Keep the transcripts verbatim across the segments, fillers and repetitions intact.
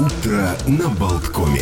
Утро на Балткоме.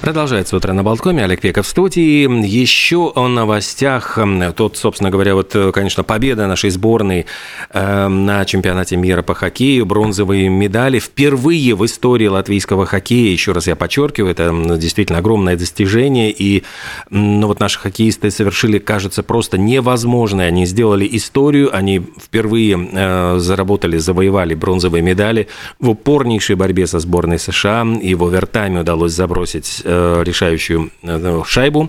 Продолжается «Утро на Балткоме». Олег Пеков в студии. Еще о новостях. Тут, собственно говоря, вот, конечно, победа нашей сборной э, на чемпионате мира по хоккею. Бронзовые медали впервые в истории латвийского хоккея. Еще раз я подчеркиваю, это действительно огромное достижение. И ну, вот наши хоккеисты совершили, кажется, просто невозможное. Они сделали историю. Они впервые э, заработали, завоевали бронзовые медали в упорнейшей борьбе со сборной США. И в овертайме удалось забросить решающую шайбу.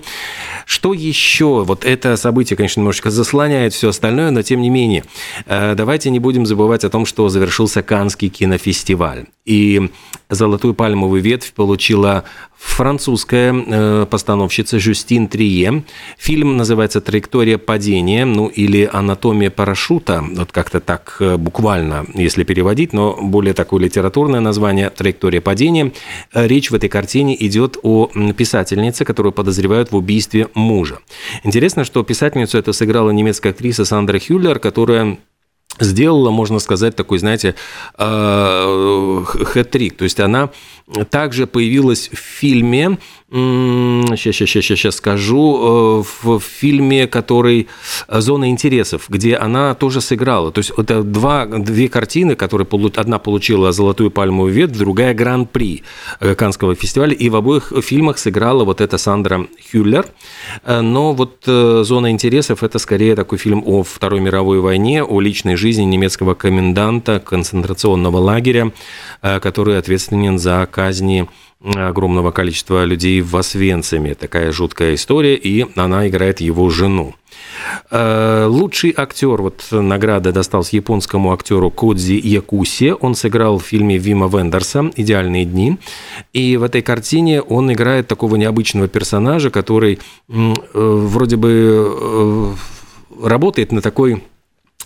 Что еще? Вот это событие, конечно, немножечко заслоняет все остальное, но тем не менее, давайте не будем забывать о том, что завершился Каннский кинофестиваль. И золотую пальмовую ветвь получила французская постановщица Жюстин Трие. Фильм называется «Траектория падения», ну или «Анатомия парашюта», вот как-то так буквально, если переводить, но более такое литературное название «Траектория падения». Речь в этой картине идет о писательнице, которую подозревают в убийстве мужа. Интересно, что писательницу это сыграла немецкая актриса Сандра Хюллер, которая сделала, можно сказать, такой, знаете, хэт-трик. То есть она также появилась в фильме, сейчас, сейчас, сейчас, сейчас скажу, в фильме, который «Зона интересов», где она тоже сыграла. То есть это два, две картины, которые одна получила «Золотую пальмовую ветвь», другая «Гран-при» Каннского фестиваля, и в обоих фильмах сыграла вот эта Сандра Хюллер. Но вот «Зона интересов» – это скорее такой фильм о Второй мировой войне, о личной жизни жизни немецкого коменданта концентрационного лагеря, который ответственен за казни огромного количества людей в Освенциме. Такая жуткая история, и она играет его жену. Лучший актер, вот награда досталась японскому актеру Кодзи Якусе. Он сыграл в фильме Вима Вендерса «Идеальные дни». И в этой картине он играет такого необычного персонажа, который вроде бы работает на такой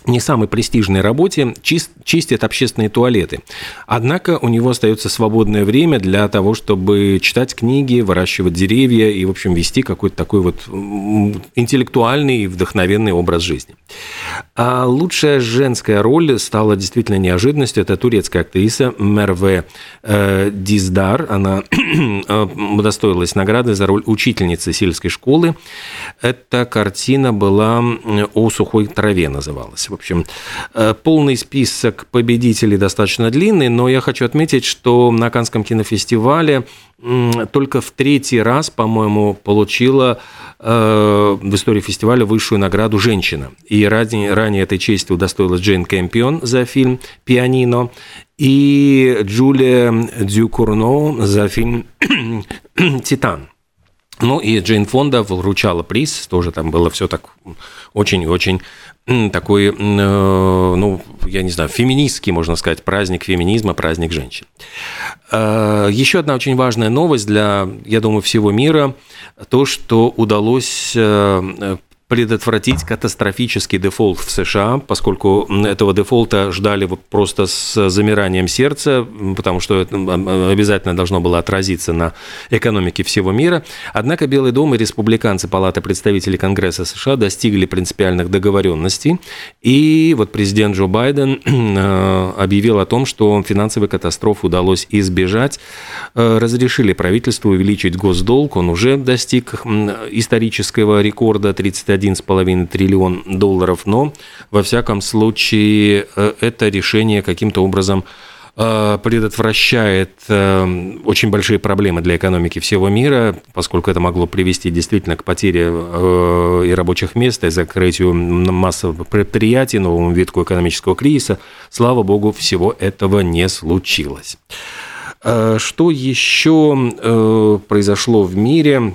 не самой престижной работе, чистит общественные туалеты. Однако у него остается свободное время для того, чтобы читать книги, выращивать деревья и, в общем, вести какой-то такой вот интеллектуальный и вдохновенный образ жизни. А лучшая женская роль стала действительно неожиданностью. Это турецкая актриса Мерве Диздар. Она удостоилась награды за роль учительницы сельской школы. Эта картина была «О сухой траве» называлась. В общем, полный список победителей достаточно длинный, но я хочу отметить, что на Каннском кинофестивале только в третий раз, по-моему, получила э, в истории фестиваля высшую награду женщина. И ранее, ранее этой чести удостоилась Джейн Кэмпион за фильм «Пианино» и Джулия Дзюкурно за фильм «Титан». Ну и Джейн Фонда вручала приз, тоже там было все так очень-очень такой, ну, я не знаю, феминистский, можно сказать, праздник феминизма, праздник женщин. Еще одна очень важная новость для, я думаю, всего мира, то, что удалось предотвратить катастрофический дефолт в США, поскольку этого дефолта ждали просто с замиранием сердца, потому что это обязательно должно было отразиться на экономике всего мира. Однако Белый дом и республиканцы Палаты представителей Конгресса США достигли принципиальных договоренностей, и вот президент Джо Байден объявил о том, что финансовой катастрофы удалось избежать, разрешили правительству увеличить госдолг, он уже достиг исторического рекорда тридцать один целых пять десятых триллиона долларов, но, во всяком случае, это решение каким-то образом предотвращает очень большие проблемы для экономики всего мира, поскольку это могло привести действительно к потере и рабочих мест, и закрытию массовых предприятий, новому витку экономического кризиса. Слава богу, всего этого не случилось. Что еще произошло в мире?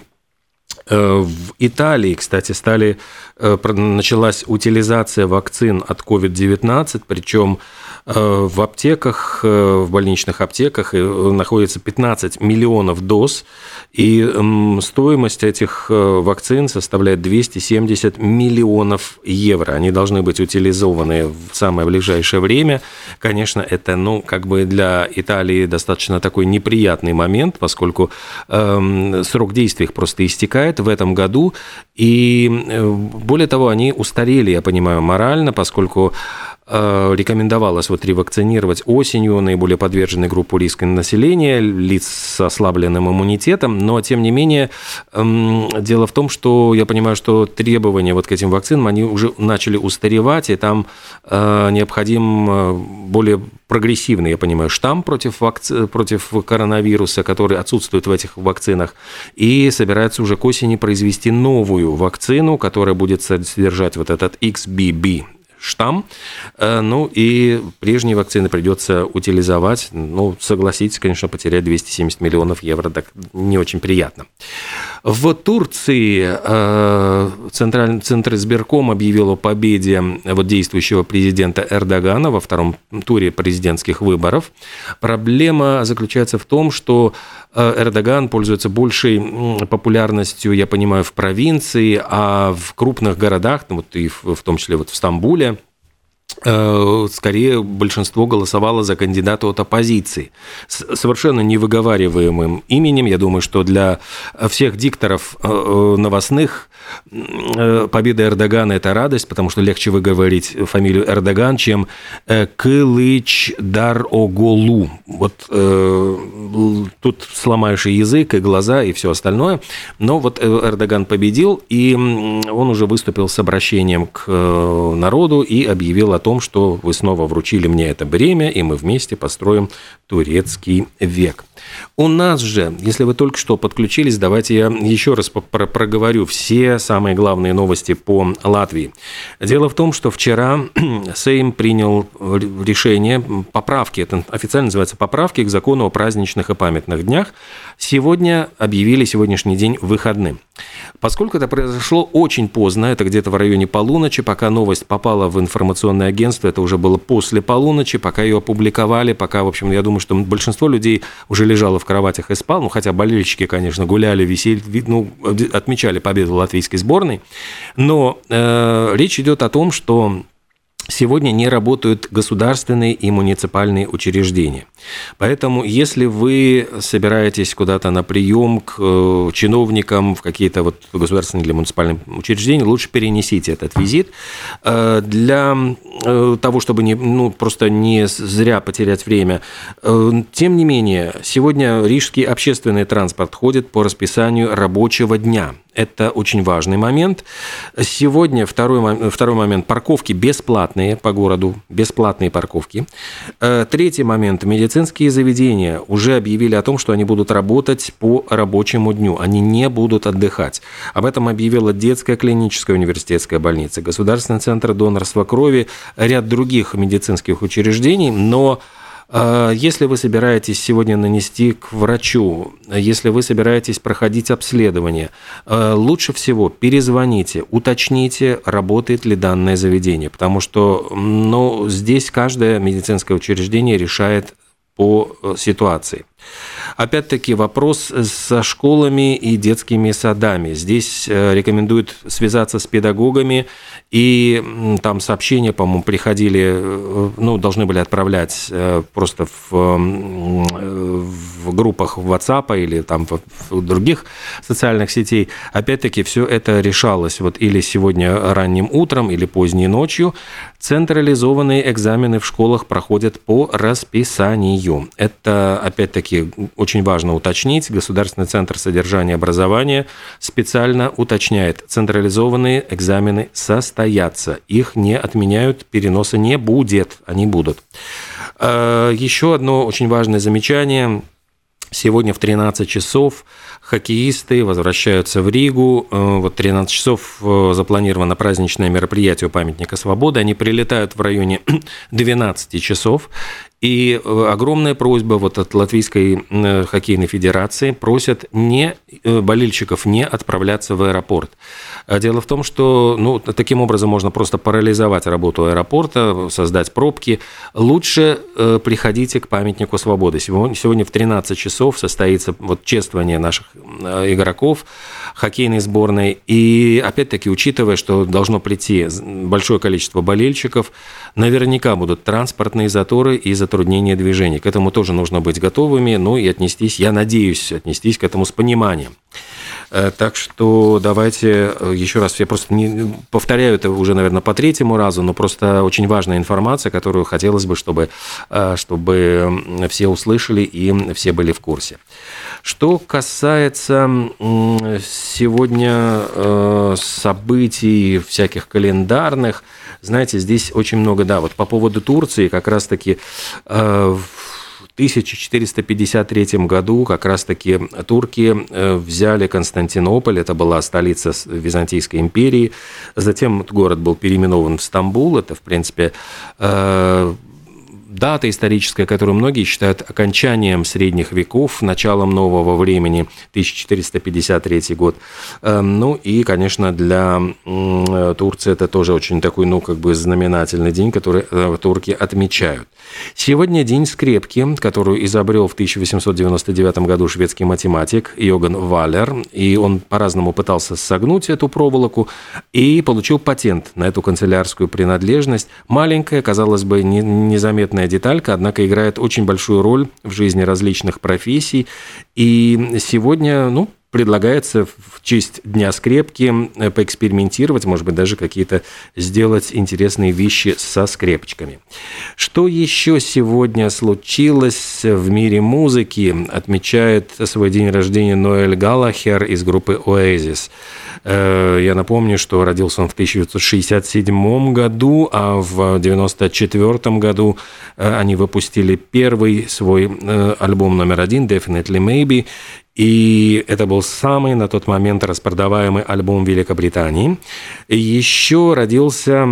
В Италии, кстати, стали, началась утилизация вакцин от ковид девятнадцать, причем в аптеках, в больничных аптеках находится пятнадцать миллионов доз, и стоимость этих вакцин составляет двести семьдесят миллионов евро. Они должны быть утилизованы в самое ближайшее время. Конечно, это, ну, как бы для Италии достаточно такой неприятный момент, поскольку э, срок действия их просто истекает в этом году, и более того, они устарели, я понимаю, морально, поскольку рекомендовалось вот ревакцинировать осенью наиболее подверженной группу риска населения, лиц с ослабленным иммунитетом, но, тем не менее, дело в том, что я понимаю, что требования вот к этим вакцинам, они уже начали устаревать, и там необходим более прогрессивный, я понимаю, штамм против, вакци... против коронавируса, который отсутствует в этих вакцинах, и собираются уже к осени произвести новую вакцину, которая будет содержать вот этот икс би би штамм, ну и прежние вакцины придется утилизовать, ну, согласитесь, конечно, потерять двести семьдесят миллионов евро, так не очень приятно. В Турции Центральный Центр избирком объявил о победе вот действующего президента Эрдогана во втором туре президентских выборов. Проблема заключается в том, что Эрдоган пользуется большей популярностью, я понимаю, в провинции, а в крупных городах, ну, вот и в, в том числе вот в Стамбуле, скорее большинство голосовало за кандидата от оппозиции с совершенно невыговариваемым именем. Я думаю, что для всех дикторов новостных победа Эрдогана – это радость, потому что легче выговорить фамилию Эрдоган, чем Кылыч Дар-О-Голу. Вот э, тут сломаешь и язык, и глаза, и все остальное. Но вот Эрдоган победил, и он уже выступил с обращением к народу и объявил о том, что вы снова вручили мне это бремя, и мы вместе построим турецкий век. У нас же, если вы только что подключились, давайте я еще раз проговорю все самые главные новости по Латвии. Дело в том, что вчера Сейм принял решение поправки, это официально называется поправки к закону о праздничных и памятных днях. Сегодня объявили сегодняшний день выходным. Поскольку это произошло очень поздно, это где-то в районе полуночи, пока новость попала в информационное агентство, это уже было после полуночи, пока ее опубликовали, пока, в общем, я думаю, что большинство людей уже лежало в кроватях и спал, ну, хотя болельщики, конечно, гуляли, висели, ну, отмечали победу латвийской сборной, но э, речь идет о том, что сегодня не работают государственные и муниципальные учреждения. Поэтому, если вы собираетесь куда-то на прием к чиновникам в какие-то вот государственные или муниципальные учреждения, лучше перенесите этот визит для того, чтобы не, ну, просто не зря потерять время. Тем не менее, сегодня рижский общественный транспорт ходит по расписанию рабочего дня. Это очень важный момент. Сегодня второй, второй момент – парковки бесплатные по городу, бесплатные парковки. Третий момент – медицинские заведения уже объявили о том, что они будут работать по рабочему дню, они не будут отдыхать. Об этом объявила детская клиническая университетская больница, Государственный центр донорства крови, ряд других медицинских учреждений, но... Если вы собираетесь сегодня нанести к врачу, если вы собираетесь проходить обследование, лучше всего перезвоните, уточните, работает ли данное заведение, потому что, ну, здесь каждое медицинское учреждение решает по ситуации. Опять-таки вопрос со школами и детскими садами. Здесь рекомендуют связаться с педагогами, и там сообщения, по-моему, приходили, ну, должны были отправлять просто в, в группах WhatsApp или там в других социальных сетей. Опять-таки все это решалось вот или сегодня ранним утром, или поздней ночью. Централизованные экзамены в школах проходят по расписанию. Это, опять-таки, очень важно уточнить. Государственный центр содержания и образования специально уточняет, централизованные экзамены состоятся, их не отменяют, переноса не будет, они будут. Еще одно очень важное замечание. Сегодня в тринадцать часов хоккеисты возвращаются в Ригу. Вот тринадцать часов запланировано праздничное мероприятие у памятника Свободы. Они прилетают в районе двенадцать часов. И огромная просьба вот от Латвийской хоккейной федерации, просят не, болельщиков не отправляться в аэропорт. Дело в том, что, ну, таким образом можно просто парализовать работу аэропорта, создать пробки. Лучше приходите к памятнику Свободы. Сегодня в тринадцать часов состоится вот чествование наших игроков хоккейной сборной. И опять-таки, учитывая, что должно прийти большое количество болельщиков, наверняка будут транспортные заторы и заторы затруднения движений. К этому тоже нужно быть готовыми, ну и отнестись, я надеюсь, отнестись к этому с пониманием. Так что давайте еще раз, я просто не повторяю это уже, наверное, по третьему разу, но просто очень важная информация, которую хотелось бы, чтобы, чтобы все услышали и все были в курсе. Что касается сегодня событий всяких календарных, знаете, здесь очень много, да, вот по поводу Турции как раз-таки в тысяча четыреста пятьдесят третьем году как раз-таки турки взяли Константинополь, это была столица Византийской империи, затем этот город был переименован в Стамбул, это, в принципе, дата историческая, которую многие считают окончанием средних веков, началом нового времени, тысяча четыреста пятьдесят третий год. Ну и, конечно, для Турции это тоже очень такой, ну, как бы знаменательный день, который турки отмечают. Сегодня день скрепки, которую изобрел в тысяча восемьсот девяносто девятом году шведский математик Йоган Валлер, и он по-разному пытался согнуть эту проволоку и получил патент на эту канцелярскую принадлежность. Маленькая, казалось бы, незаметная деталька, однако играет очень большую роль в жизни различных профессий. И сегодня, ну, предлагается в честь Дня скрепки поэкспериментировать, может быть, даже какие-то сделать интересные вещи со скрепочками. Что еще сегодня случилось в мире музыки? Отмечает свой день рождения Ноэль Галлахер из группы Oasis. Я напомню, что родился он в тысяча девятьсот шестьдесят седьмом году, а в девяносто четвёртом году они выпустили первый свой альбом номер один «Definitely Maybe». И это был самый на тот момент распродаваемый альбом Великобритании. Еще родился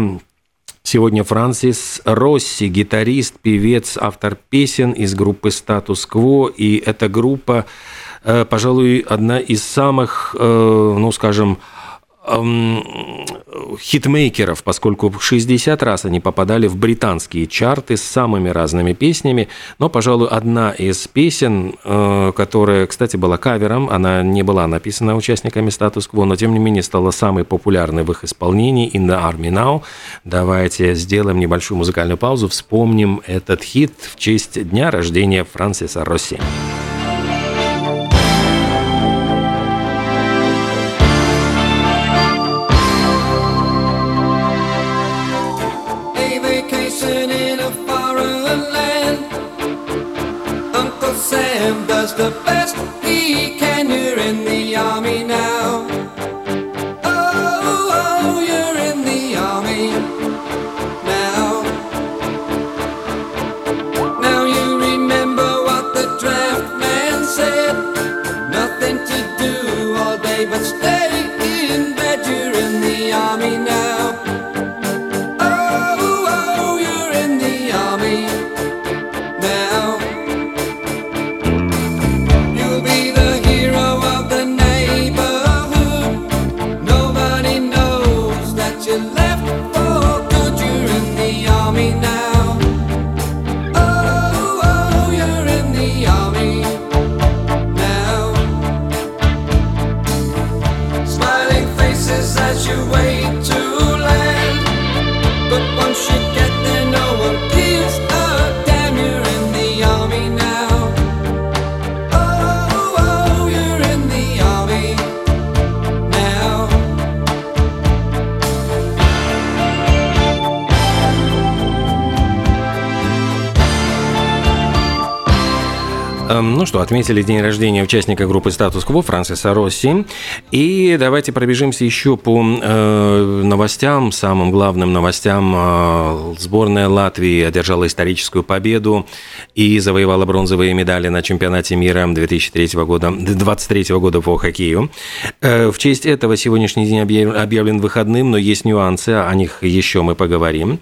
сегодня Фрэнсис Росси, гитарист, певец, автор песен из группы «Статус-кво». И эта группа, пожалуй, одна из самых, ну, скажем, хитмейкеров, поскольку шестьдесят раз они попадали в британские чарты с самыми разными песнями, но, пожалуй, одна из песен, которая, кстати, была кавером, она не была написана участниками «Статус-кво», но, тем не менее, стала самой популярной в их исполнении, «In the Army Now». Давайте сделаем небольшую музыкальную паузу, вспомним этот хит в честь дня рождения Фрэнсиса Росси. The best he can, you're in the army now. Oh, oh, you're in the army now. Now you remember what the draft man said. Nothing to do all day but stay in bed. You're in the army now. Oh, oh, you're in the army now. Ну что, отметили день рождения участника группы «Статус-кво» Фрэнсиса Росси. И давайте пробежимся еще по э, новостям, самым главным новостям. Сборная Латвии одержала историческую победу и завоевала бронзовые медали на чемпионате мира две тысячи двадцать третьего года по хоккею. Э, в честь этого сегодняшний день объявлен выходным, но есть нюансы, о них еще мы поговорим.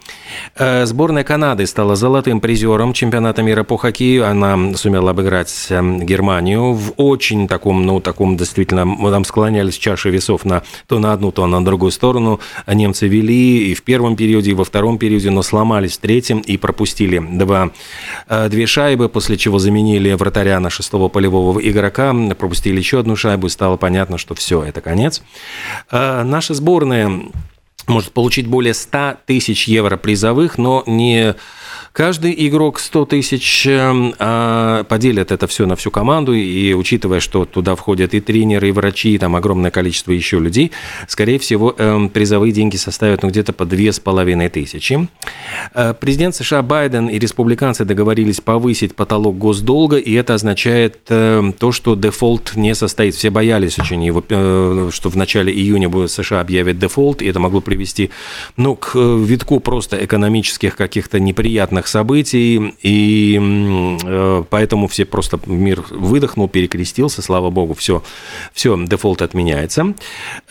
Э, сборная Канады стала золотым призером чемпионата мира по хоккею. Она сумела обыграть Германию в очень таком, ну, таком действительно, мы там склонялись чаши весов на, то на одну, то на другую сторону. Немцы вели и в первом периоде, и во втором периоде, но сломались в третьем и пропустили два, две шайбы, после чего заменили вратаря на шестого полевого игрока, пропустили еще одну шайбу, и стало понятно, что все, это конец. Наша сборная может получить более ста тысяч евро призовых, но не Каждый игрок сто тысяч, поделят это все на всю команду, и учитывая, что туда входят и тренеры, и врачи, и там огромное количество еще людей, скорее всего, призовые деньги составят ну, где-то по две тысячи пятьсот. Президент США Байден и республиканцы договорились повысить потолок госдолга, и это означает то, что дефолт не состоится. Все боялись очень, его, что в начале июня США объявят дефолт, и это могло привести ну, к витку просто экономических каких-то неприятных событий, и поэтому все просто мир выдохнул, перекрестился, слава богу, все, все дефолт отменяется.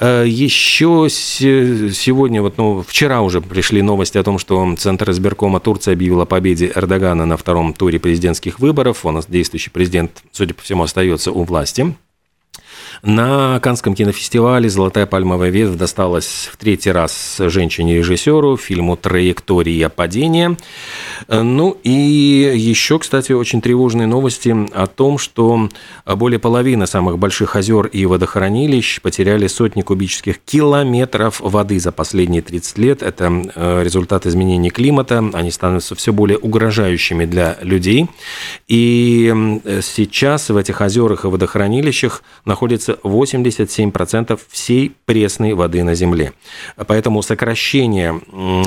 Еще сегодня, вот, ну, вчера уже пришли новости о том, что Центр избиркома Турции объявил о победе Эрдогана на втором туре президентских выборов. Он, действующий президент, судя по всему, остается у власти. На Каннском кинофестивале «Золотая пальмовая ветвь» досталась в третий раз женщине-режиссеру, фильму «Траектория падения». Ну и еще, кстати, очень тревожные новости о том, что более половины самых больших озер и водохранилищ потеряли сотни кубических километров воды за последние тридцать лет. Это результат изменений климата. Они становятся все более угрожающими для людей. И сейчас в этих озерах и водохранилищах находится восемьдесят семь процентов всей пресной воды на Земле. Поэтому сокращение,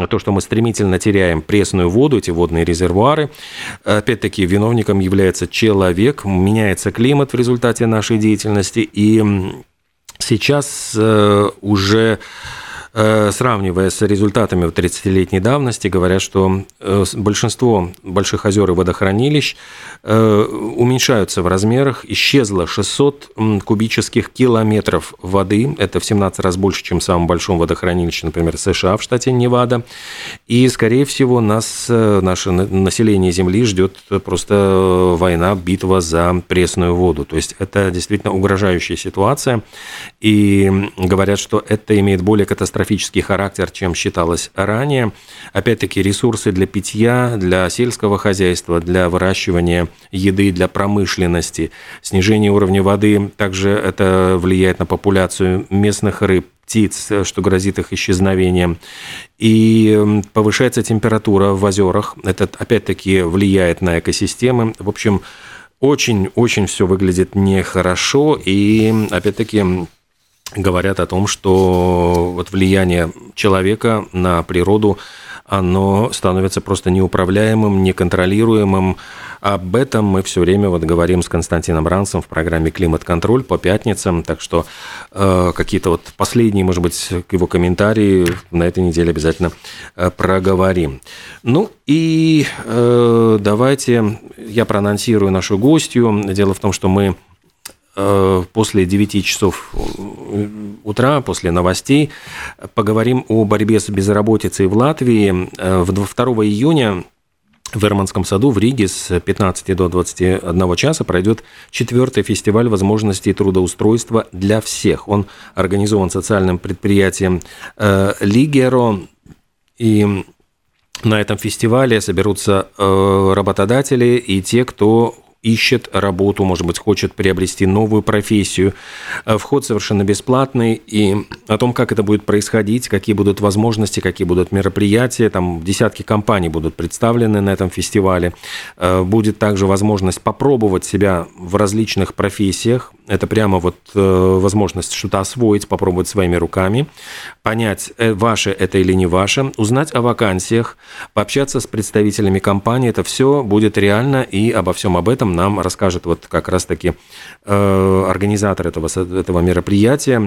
то, что мы стремительно теряем пресную воду, эти водные резервуары, опять-таки виновником является человек, меняется климат в результате нашей деятельности, и сейчас уже... Сравнивая с результатами тридцатилетней давности, говорят, что большинство больших озер и водохранилищ уменьшаются в размерах. Исчезло шестьсот кубических километров воды. Это в семнадцать раз больше, чем в самом большом водохранилище, например, США в штате Невада. И, скорее всего, нас, наше население Земли ждет просто война, битва за пресную воду. То есть это действительно угрожающая ситуация. И говорят, что это имеет более катастрофическую трофический характер, чем считалось ранее. Опять-таки, ресурсы для питья, для сельского хозяйства, для выращивания еды, для промышленности. Снижение уровня воды также это влияет на популяцию местных рыб, птиц, что грозит их исчезновением. И повышается температура в озерах. Это, опять-таки, влияет на экосистемы. В общем, очень-очень все выглядит нехорошо. И, опять-таки, говорят о том, что вот влияние человека на природу, оно становится просто неуправляемым, неконтролируемым. Об этом мы все время вот говорим с Константином Брансом в программе «Климат-контроль» по пятницам. Так что э, какие-то вот последние, может быть, его комментарии на этой неделе обязательно проговорим. Ну и э, давайте я проанонсирую нашу гостью. Дело в том, что мы... после девяти часов утра, после новостей, поговорим о борьбе с безработицей в Латвии. второго июня в Эрманском саду в Риге с пятнадцати до двадцати одного часа пройдет четвертый фестиваль возможностей трудоустройства для всех. Он организован социальным предприятием «Лигеро», и на этом фестивале соберутся работодатели и те, кто ищет работу, может быть, хочет приобрести новую профессию. Вход совершенно бесплатный. И о том, как это будет происходить, какие будут возможности, какие будут мероприятия. Там десятки компаний будут представлены на этом фестивале. Будет также возможность попробовать себя в различных профессиях. Это прямо вот возможность что-то освоить, попробовать своими руками. Понять, ваше это или не ваше. Узнать о вакансиях, пообщаться с представителями компании. Это все будет реально, и обо всем об этом нам расскажет вот как раз-таки э, организатор этого, этого мероприятия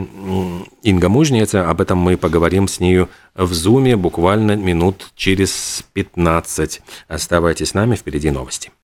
Инга Мужниця. Об этом мы поговорим с нею в Зуме буквально минут через пятнадцать. Оставайтесь с нами, впереди новости.